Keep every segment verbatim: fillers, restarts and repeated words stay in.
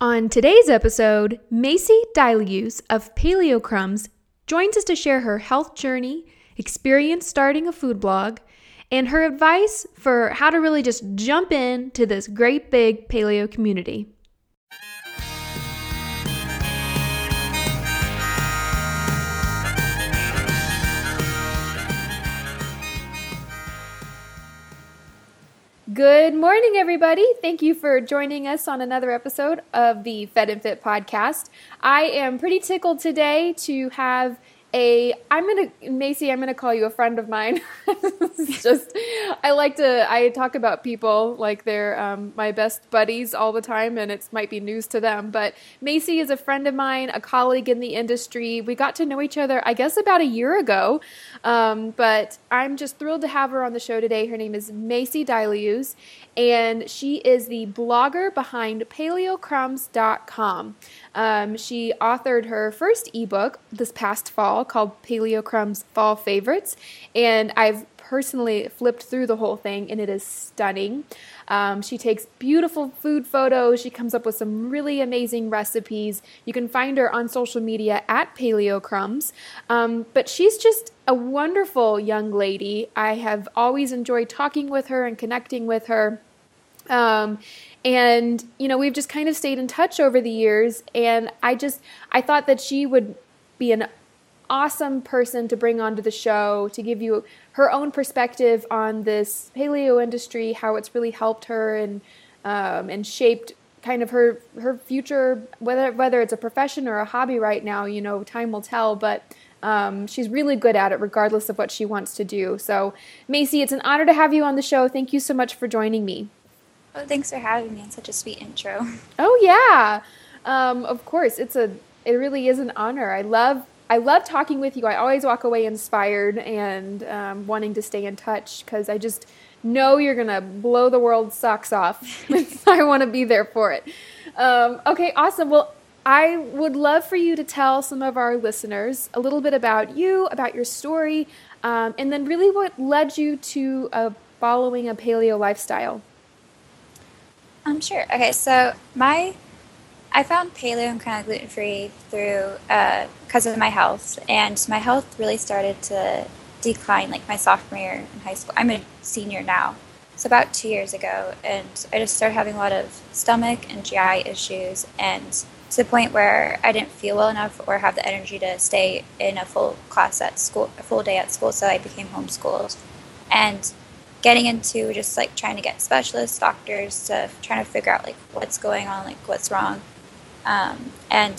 On today's episode, Macy Diulus of Paleo Crumbs joins us to share her health journey, experience starting a food blog, and her advice for how to really just jump in to this great big paleo community. Good morning, everybody. Thank you for joining us on another episode of the Fed and Fit Podcast. I am pretty tickled today to have a, I'm going to, Macy, I'm going to call you a friend of mine. It's just, I like to, I talk about people like they're um, my best buddies all the time, and it might be news to them. But Macy is a friend of mine, a colleague in the industry. We got to know each other, I guess, about a year ago. Um, but I'm just thrilled to have her on the show today. Her name is Macy Diulus, and she is the blogger behind Paleo Crumbs dot com. Um, she authored her first ebook this past fall called Paleo Crumbs Fall Favorites, and I've personally flipped through the whole thing, and it is stunning. Um, she takes beautiful food photos. She comes up with some really amazing recipes. You can find her on social media at Paleo Crumbs. Um, but she's just a wonderful young lady. I have always enjoyed talking with her and connecting with her. Um, and, you know, we've just kind of stayed in touch over the years. And I just, I thought that she would be an awesome person to bring onto the show to give you her own perspective on this paleo industry, how it's really helped her and um, and shaped kind of her her future, whether whether it's a profession or a hobby right now. You know, time will tell, but um, she's really good at it regardless of what she wants to do. So, Macy, it's an honor to have you on the show. Thank you so much for joining me. Oh, thanks for having me. It's such a sweet intro. Oh, yeah. Um, of course, it's a it really is an honor. I love I love talking with you. I always walk away inspired and um, wanting to stay in touch because I just know you're going to blow the world's socks off. I want to be there for it. Um, okay, awesome. Well, I would love for you to tell some of our listeners a little bit about you, about your story, um, and then really what led you to uh, following a paleo lifestyle. Um, sure. Okay, so my... I found paleo and kind of gluten-free through uh, because of my health, and my health really started to decline like my sophomore year in high school. I'm a senior now, so about two years ago, and I just started having a lot of stomach and G I issues, and to the point where I didn't feel well enough or have the energy to stay in a full class at school, a full day at school, so I became homeschooled, and getting into just like trying to get specialists, doctors, to trying to figure out like what's going on, like what's wrong. Um, and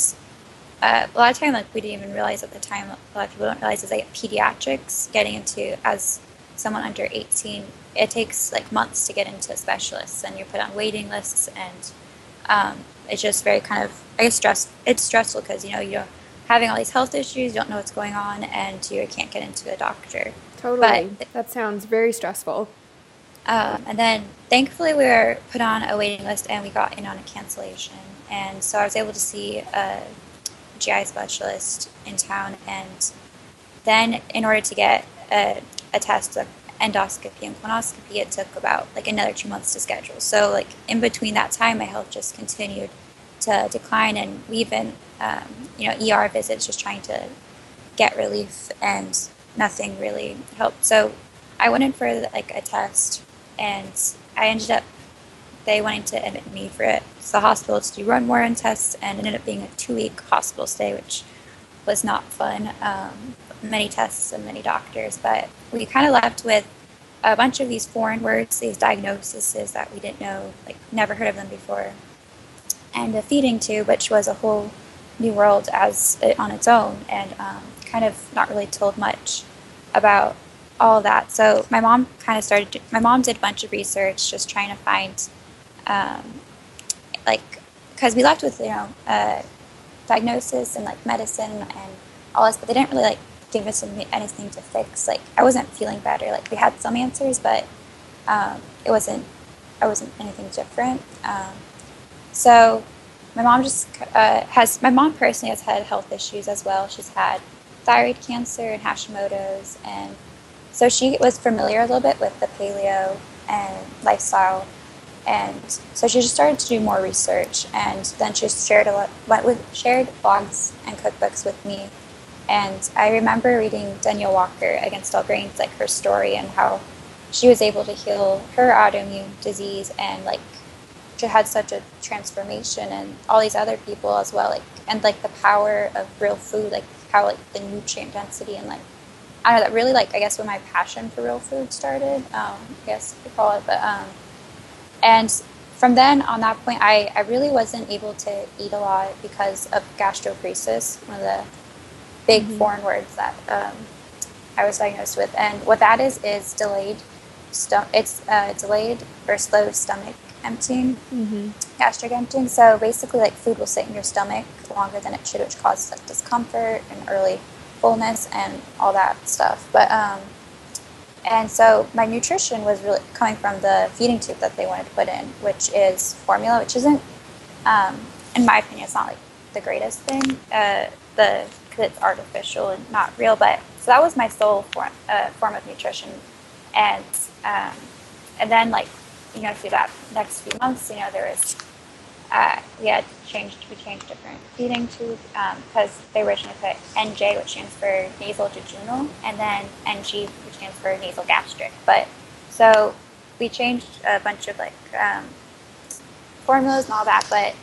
uh, a lot of time, like we didn't even realize at the time, a lot of people don't realize is like pediatrics, getting into as someone under eighteen, it takes like months to get into specialists, and you're put on waiting lists, and um, it's just very kind of, I guess, stress. It's stressful because, you know, you're having all these health issues, you don't know what's going on, and you can't get into a doctor. Totally. But, that sounds very stressful. Um, and then thankfully we were put on a waiting list and we got in on a cancellation. And so I was able to see a G I specialist in town, and then in order to get a, a test, like endoscopy and colonoscopy, it took about like another two months to schedule. So like in between that time, my health just continued to decline, and we even, um, you know, E R visits, just trying to get relief, and nothing really helped. So I went in for like a test, and I ended up, they wanted to admit me for it. So the hospital to do run more on tests, and ended up being a two-week hospital stay, which was not fun. Um, many tests and many doctors, but we kind of left with a bunch of these foreign words, these diagnoses that we didn't know, like never heard of them before, and a feeding tube, which was a whole new world as on its own, and um, kind of not really told much about all that. So my mom kind of started, my mom did a bunch of research just trying to find um, like, because we left with, you know, uh, diagnosis and like medicine and all this, but they didn't really like give us anything to fix. Like I wasn't feeling better. Like we had some answers, but um, it wasn't, I wasn't anything different. Um, so my mom just uh, has, my mom personally has had health issues as well. She's had thyroid cancer and Hashimoto's, and so she was familiar a little bit with the paleo and lifestyle, And so she just started to do more research, and then she shared a lot, went with, shared blogs and cookbooks with me. And I remember reading Danielle Walker, Against All Grains, like her story and how she was able to heal her autoimmune disease, and like she had such a transformation, and all these other people as well, like, and like the power of real food, like how like the nutrient density, and like, I don't know, that really like, I guess when my passion for real food started, um, I guess you could call it, but um, and from then on that point, I, I really wasn't able to eat a lot because of gastroparesis, one of the big mm-hmm. foreign words that um, I was diagnosed with. And what that is, is delayed, sto- it's uh, delayed or slow stomach emptying, mm-hmm. gastric emptying. So basically like food will sit in your stomach longer than it should, which causes like discomfort and early fullness and all that stuff. But um, and so my nutrition was really coming from the feeding tube that they wanted to put in, which is formula, which isn't, um, in my opinion, it's not like the greatest thing. Uh, the it's artificial and not real. But so that was my sole form, uh, form of nutrition. And um, and then like, you know, through that next few months, you know, there was uh, we had changed we changed different feeding tubes because um, they originally put N J, which stands for nasal jejunal, and then N G, which stands for nasal gastric. But so we changed a bunch of like um, formulas and all that. But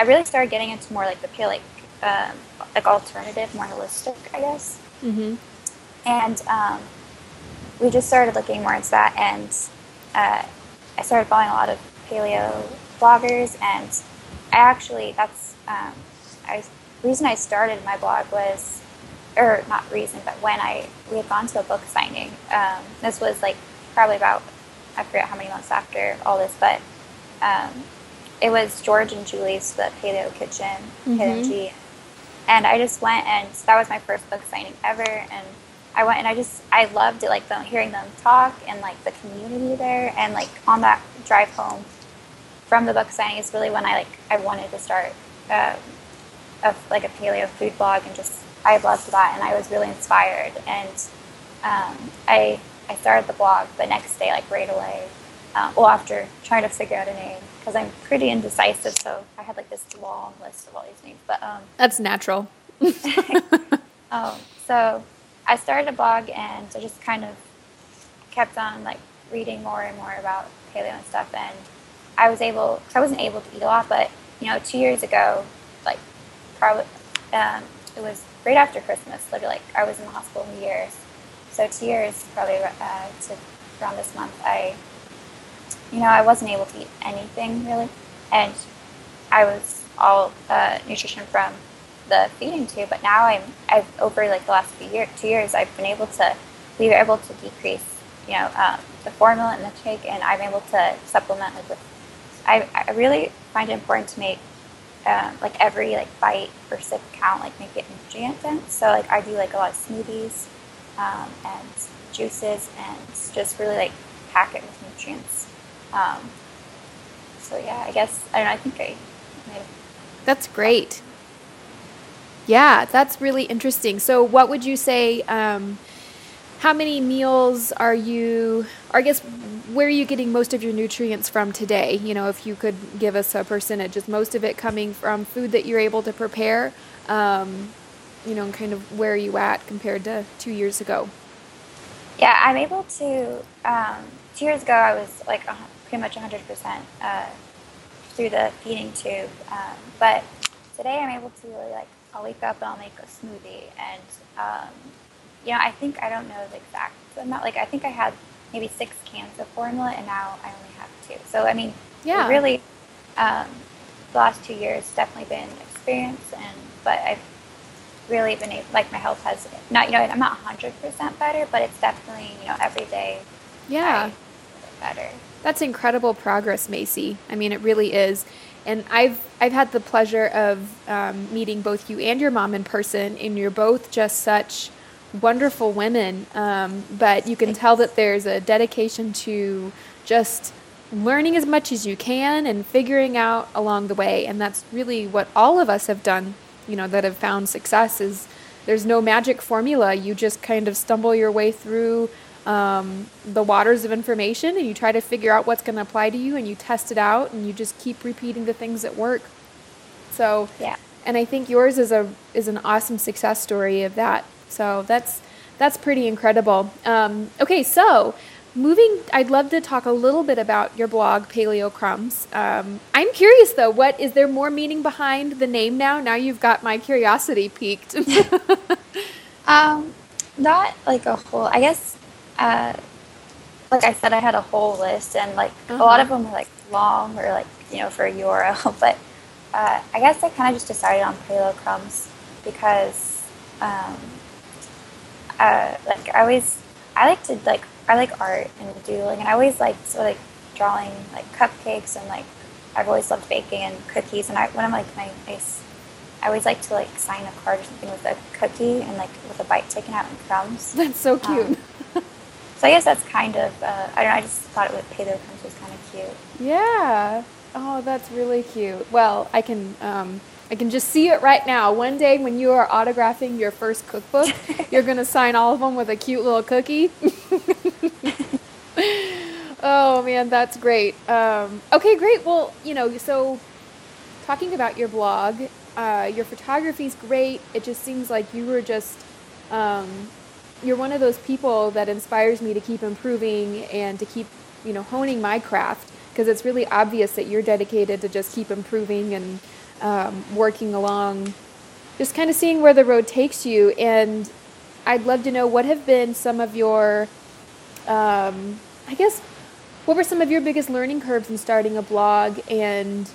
I really started getting into more like the paleo. Um, like alternative, more holistic, I guess. Mm-hmm. And um, we just started looking more into that, and uh, I started following a lot of paleo bloggers, and I actually, that's, um, I, the reason I started my blog was, or not reason, but when I, we had gone to a book signing. Um, this was like probably about, I forget how many months after all this, but um, it was George and Julie's, the Paleo Kitchen, mm-hmm. K M G. And I just went, and that was my first book signing ever. And I went, and I just, I loved it, like the, hearing them talk and like the community there. And like on that drive home from the book signing is really when I like, I wanted to start um, a, like a paleo food blog, and just, I loved that. And I was really inspired. And um, I I started the blog the next day, like right away. Um, well, after trying to figure out a name, because I'm pretty indecisive, so I had like this long list of all these names. But um, that's natural. um, so I started a blog, and I just kind of kept on like reading more and more about paleo and stuff. And I was able, I wasn't able to eat a lot, but you know, two years ago, like probably um, it was right after Christmas. Literally, like I was in the hospital in years, so two years probably uh, to around this month, I. You know, I wasn't able to eat anything really, and I was all uh, nutrition from the feeding tube. But now I'm, I've over like the last few year, two years, I've been able to, we were able to decrease, you know, um, the formula in the shake, and I'm able to supplement like with. I I really find it important to make um, like every like bite or sip count, like make it nutrient dense. So like I do like a lot of smoothies um, and juices, and just really like pack it with nutrients. Um, so yeah, I guess, I don't know, I think I made it. That's great. Yeah, that's really interesting. So what would you say, um, how many meals are you, or I guess, where are you getting most of your nutrients from today? You know, if you could give us a percentage, is most of it coming from food that you're able to prepare? Um, you know, and kind of where are you at compared to two years ago? Yeah, I'm able to, um, two years ago, I was like uh, pretty much one hundred percent uh, through the feeding tube, um, but today I'm able to really like, I'll wake up and I'll make a smoothie, and um, you know, I think, I don't know the exact amount, like I think I had maybe six cans of formula, and now I only have two. So I mean, yeah, really, um, the last two years it's definitely been an experience, and but I've really been able, like my health has, not, you know, I'm not one hundred percent better, but it's definitely, you know, every day. Yeah. I, Better. That's incredible progress, Macy. I mean, it really is. And I've I've had the pleasure of um, meeting both you and your mom in person, and you're both just such wonderful women. Um, but you can tell that there's a dedication to just learning as much as you can and figuring out along the way. And that's really what all of us have done, you know, that have found success is there's no magic formula. You just kind of stumble your way through um, the waters of information, and you try to figure out what's going to apply to you, and you test it out, and you just keep repeating the things that work. So, yeah. And I think yours is a is an awesome success story of that. So that's that's pretty incredible. Um, okay, so moving, I'd love to talk a little bit about your blog, Paleo Crumbs. Um, I'm curious though, what is there more meaning behind the name now? Now you've got my curiosity piqued. um, not like a whole. I guess, uh, like I said, I had a whole list, and like uh-huh. a lot of them were like long or like you know for a U R L, but. Uh, I guess I kind of just decided on Paleo Crumbs because, um, uh, like I always, I like to like, I like art and doodling, and I always liked sort of like drawing like cupcakes, and like, I've always loved baking and cookies. And I, when I'm like, my, I, I always like to like sign a card or something with a cookie and like with a bite taken out and crumbs. That's so cute. Um, so I guess that's kind of, uh, I don't know, I just thought it with Paleo Crumbs was kind of cute. Yeah. Oh, that's really cute. Well, I can um, I can just see it right now. One day when you are autographing your first cookbook, you're going to sign all of them with a cute little cookie. Oh, man, that's great. Um, okay, great. Well, you know, so talking about your blog, uh, your photography's great. It just seems like you were just, um, you're one of those people that inspires me to keep improving and to keep, you know, honing my craft. Because it's really obvious that you're dedicated to just keep improving and um, working along, just kind of seeing where the road takes you. And I'd love to know, what have been some of your, um, I guess, what were some of your biggest learning curves in starting a blog? And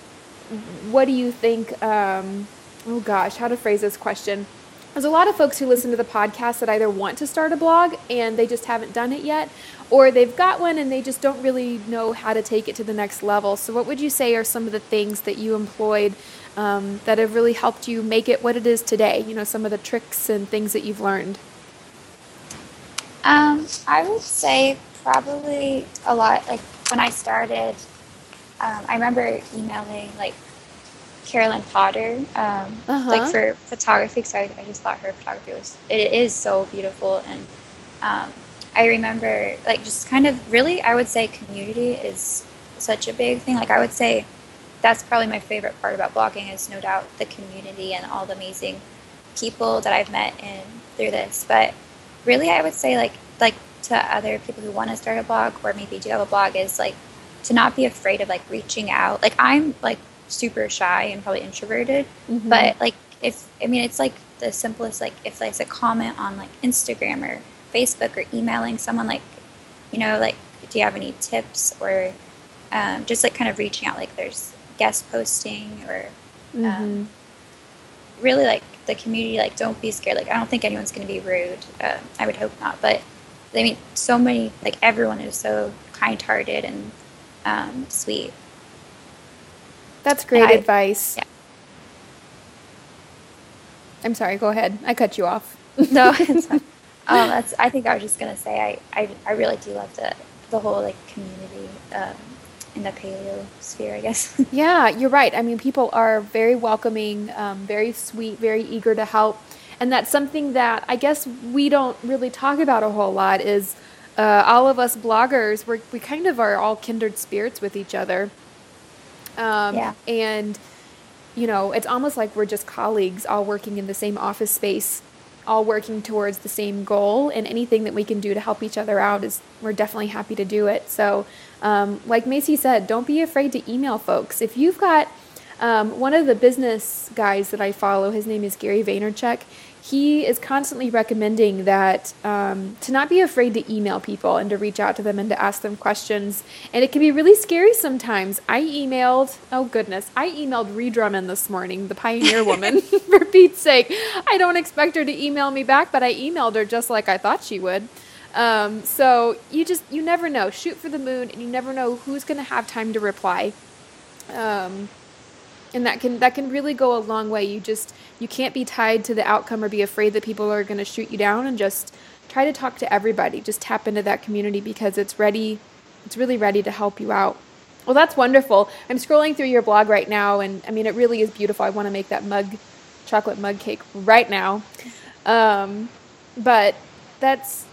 what do you think, um, oh gosh, how to phrase this question? There's a lot of folks who listen to the podcast that either want to start a blog and they just haven't done it yet, or they've got one and they just don't really know how to take it to the next level. So what would you say are some of the things that you employed um, that have really helped you make it what it is today? You know, some of the tricks and things that you've learned. Um, I would say probably a lot. Like when I started, um, I remember emailing like Carolyn Potter, um, uh-huh. like for photography, because I, I just thought her photography was, it is so beautiful. And um, I remember like just kind of really, I would say community is such a big thing. Like I would say that's probably my favorite part about blogging is no doubt the community and all the amazing people that I've met in through this. But really I would say like, like to other people who want to start a blog or maybe do have a blog is like to not be afraid of like reaching out. Like I'm like super shy and probably introverted, mm-hmm. but like if I mean it's like the simplest, like if there's a comment on like Instagram or Facebook or emailing someone, like you know, like do you have any tips, or um, just like kind of reaching out, like there's guest posting or um, mm-hmm. really like the community, like don't be scared. Like I don't think anyone's going to be rude, uh, I would hope not, but I mean so many, like everyone is so kind-hearted and um, sweet. That's great I, advice. Yeah. I'm sorry, go ahead. I cut you off. No, it's fine. Um, that's, I think I was just going to say, I, I, I really do love the, the whole like community um, in the paleo sphere, I guess. Yeah, you're right. I mean, people are very welcoming, um, very sweet, very eager to help. And that's something that I guess we don't really talk about a whole lot is uh, all of us bloggers, we're, we kind of are all kindred spirits with each other. Um, yeah. And, you know, it's almost like we're just colleagues all working in the same office space, all working towards the same goal, and anything that we can do to help each other out is we're definitely happy to do it. So, um, like Macy said, don't be afraid to email folks. If you've got, um, one of the business guys that I follow, his name is Gary Vaynerchuk. He is constantly recommending that um, to not be afraid to email people and to reach out to them and to ask them questions. And it can be really scary sometimes. I emailed, oh goodness, I emailed Reed Drummond this morning, the Pioneer Woman, for Pete's sake. I don't expect her to email me back, but I emailed her just like I thought she would. Um, so you just, you never know. Shoot for the moon, and you never know who's going to have time to reply. Um And that can that can really go a long way. You just you can't be tied to the outcome or be afraid that people are going to shoot you down, and just try to talk to everybody. Just tap into that community because it's ready. It's really ready to help you out. Well, that's wonderful. I'm scrolling through your blog right now, and I mean it really is beautiful. I want to make that mug, chocolate mug cake right now. Um, but that's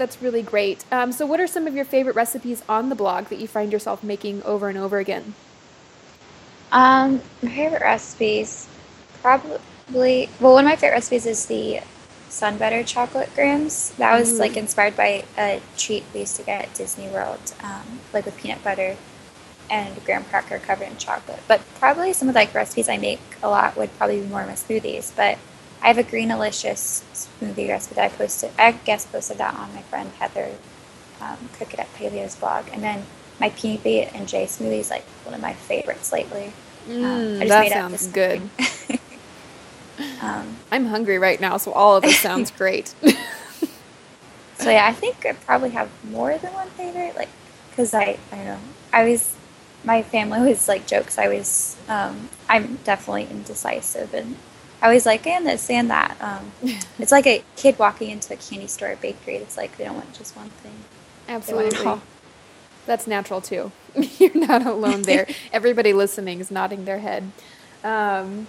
That's really great. Um, so what are some of your favorite recipes on the blog that you find yourself making over and over again? Um, my favorite recipes, probably, well, one of my favorite recipes is the sun butter chocolate grams. That was mm. like inspired by a treat we used to get at Disney World, um, like with peanut butter and graham cracker covered in chocolate. But probably some of the like, recipes I make a lot would probably be more my smoothies. But I have a Greenalicious smoothie recipe that I posted. I guest posted that on my friend Heather, um, Cook It Up Paleo's blog. And then my peanut and J smoothie is like one of my favorites lately. Mm, um, I just that made sounds up good. um, I'm hungry right now, so all of this sounds great. So yeah, I think I probably have more than one favorite. Like, cause I, I don't know, I was. My family always, like, jokes. I was, um, I'm definitely indecisive, and I was like, and this and that. Um, it's like a kid walking into a candy store or bakery. It's like they don't want just one thing. Absolutely. That's natural, too. You're not alone there. Everybody listening is nodding their head. Um,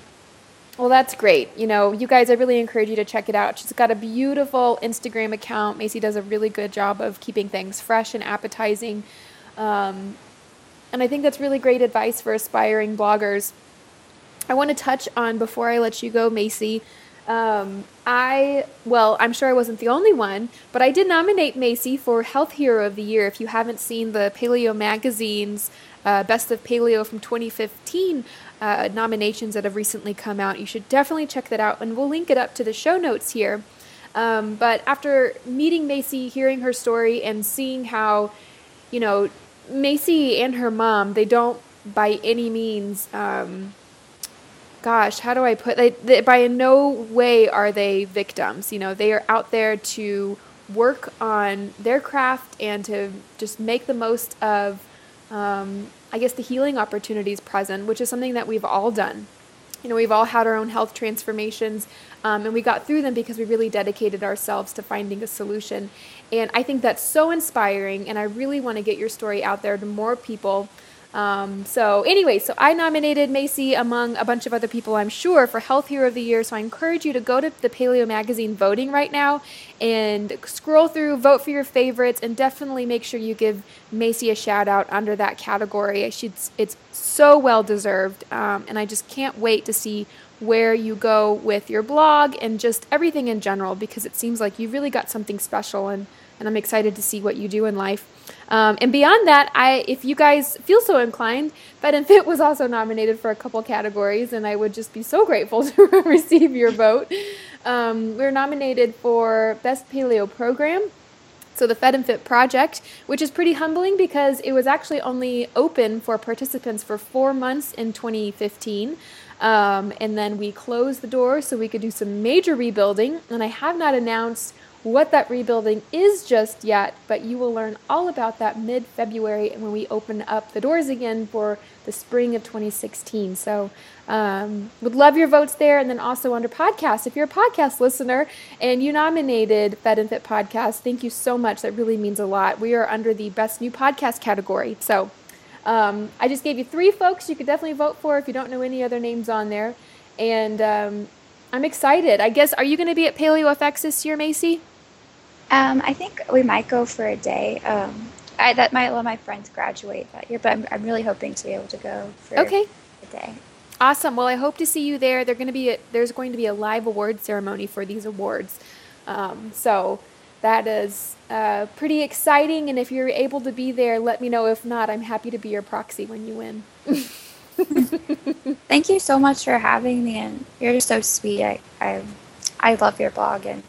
well, that's great. You know, you guys, I really encourage you to check it out. She's got a beautiful Instagram account. Macy does a really good job of keeping things fresh and appetizing. Um And I think that's really great advice for aspiring bloggers. I want to touch on, before I let you go, Macy, um, I, well, I'm sure I wasn't the only one, but I did nominate Macy for Health Hero of the Year. If you haven't seen the Paleo Magazine's uh, Best of Paleo from twenty fifteen uh, nominations that have recently come out, you should definitely check that out, and we'll link it up to the show notes here. Um, but after meeting Macy, hearing her story, and seeing how, you know, Macy and her mom, they don't by any means, um, gosh, how do I put they, they by in no way are they victims. You know, they are out there to work on their craft and to just make the most of, um, I guess, the healing opportunities present, which is something that we've all done. You know, we've all had our own health transformations, um, and we got through them because we really dedicated ourselves to finding a solution. And I think that's so inspiring, and I really want to get your story out there to more people. Um, so anyway, so I nominated Macy among a bunch of other people, I'm sure, for Health Hero of the Year. So I encourage you to go to the Paleo Magazine voting right now and scroll through, vote for your favorites, and definitely make sure you give Macy a shout out under that category. She's, it's so well deserved, um, and I just can't wait to see where you go with your blog and just everything in general, because it seems like you've really got something special, and and I'm excited to see what you do in life. Um, and beyond that, I, if you guys feel so inclined, Fed and Fit was also nominated for a couple categories, and I would just be so grateful to receive your vote. Um, we were nominated for Best Paleo Program, so the Fed and Fit Project, which is pretty humbling because it was actually only open for participants for four months in twenty fifteen. Um, and then we closed the door so we could do some major rebuilding, and I have not announced what that rebuilding is just yet, but you will learn all about that mid-February and when we open up the doors again for the spring of twenty sixteen. So um, would love your votes there. And then also under podcasts, if you're a podcast listener and you nominated Fed and Fit Podcast, thank you so much. That really means a lot. We are under the Best New Podcast category. So um, I just gave you three folks you could definitely vote for if you don't know any other names on there. And um, I'm excited. I guess, are you going to be at Paleo F X this year, Macy? Um, I think we might go for a day. Um, I, that might let my friends graduate that year, but I'm, I'm really hoping to be able to go for okay. a day. Awesome. Well, I hope to see you there. They're going to be a, there's going to be a live award ceremony for these awards. Um, so that is uh, pretty exciting. And if you're able to be there, let me know. If not, I'm happy to be your proxy when you win. Thank you so much for having me. And you're just so sweet. I I, I love your blog, and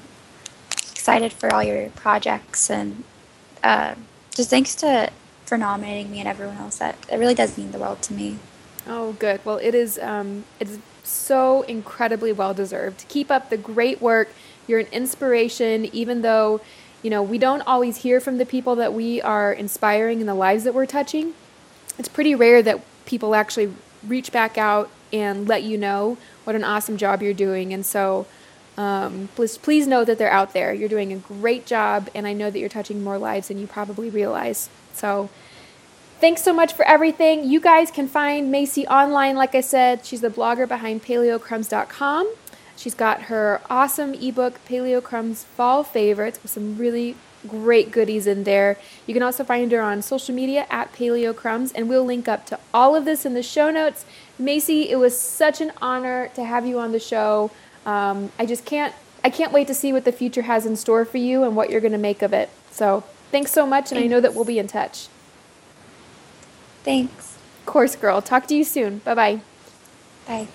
excited for all your projects, and uh, just thanks to for nominating me and everyone else. That it really does mean the world to me. Oh, good. Well, it is. Um, it's so incredibly well deserved. Keep up the great work. You're an inspiration, even though you know we don't always hear from the people that we are inspiring and the lives that we're touching. It's pretty rare that people actually reach back out and let you know what an awesome job you're doing, and so. Um, please, please know that they're out there. You're doing a great job, and I know that you're touching more lives than you probably realize. So thanks so much for everything. You guys can find Macy online. Like I said, she's the blogger behind paleo crumbs dot com. She's got her awesome ebook, Paleo Crumbs Fall Favorites, with some really great goodies in there. You can also find her on social media at Paleo Crumbs, and we'll link up to all of this in the show notes. Macy, it was such an honor to have you on the show. Um, I just can't, I can't wait to see what the future has in store for you and what you're going to make of it. So thanks so much, and thanks. I know that we'll be in touch. Thanks. Of course, girl. Talk to you soon. Bye-bye. Bye.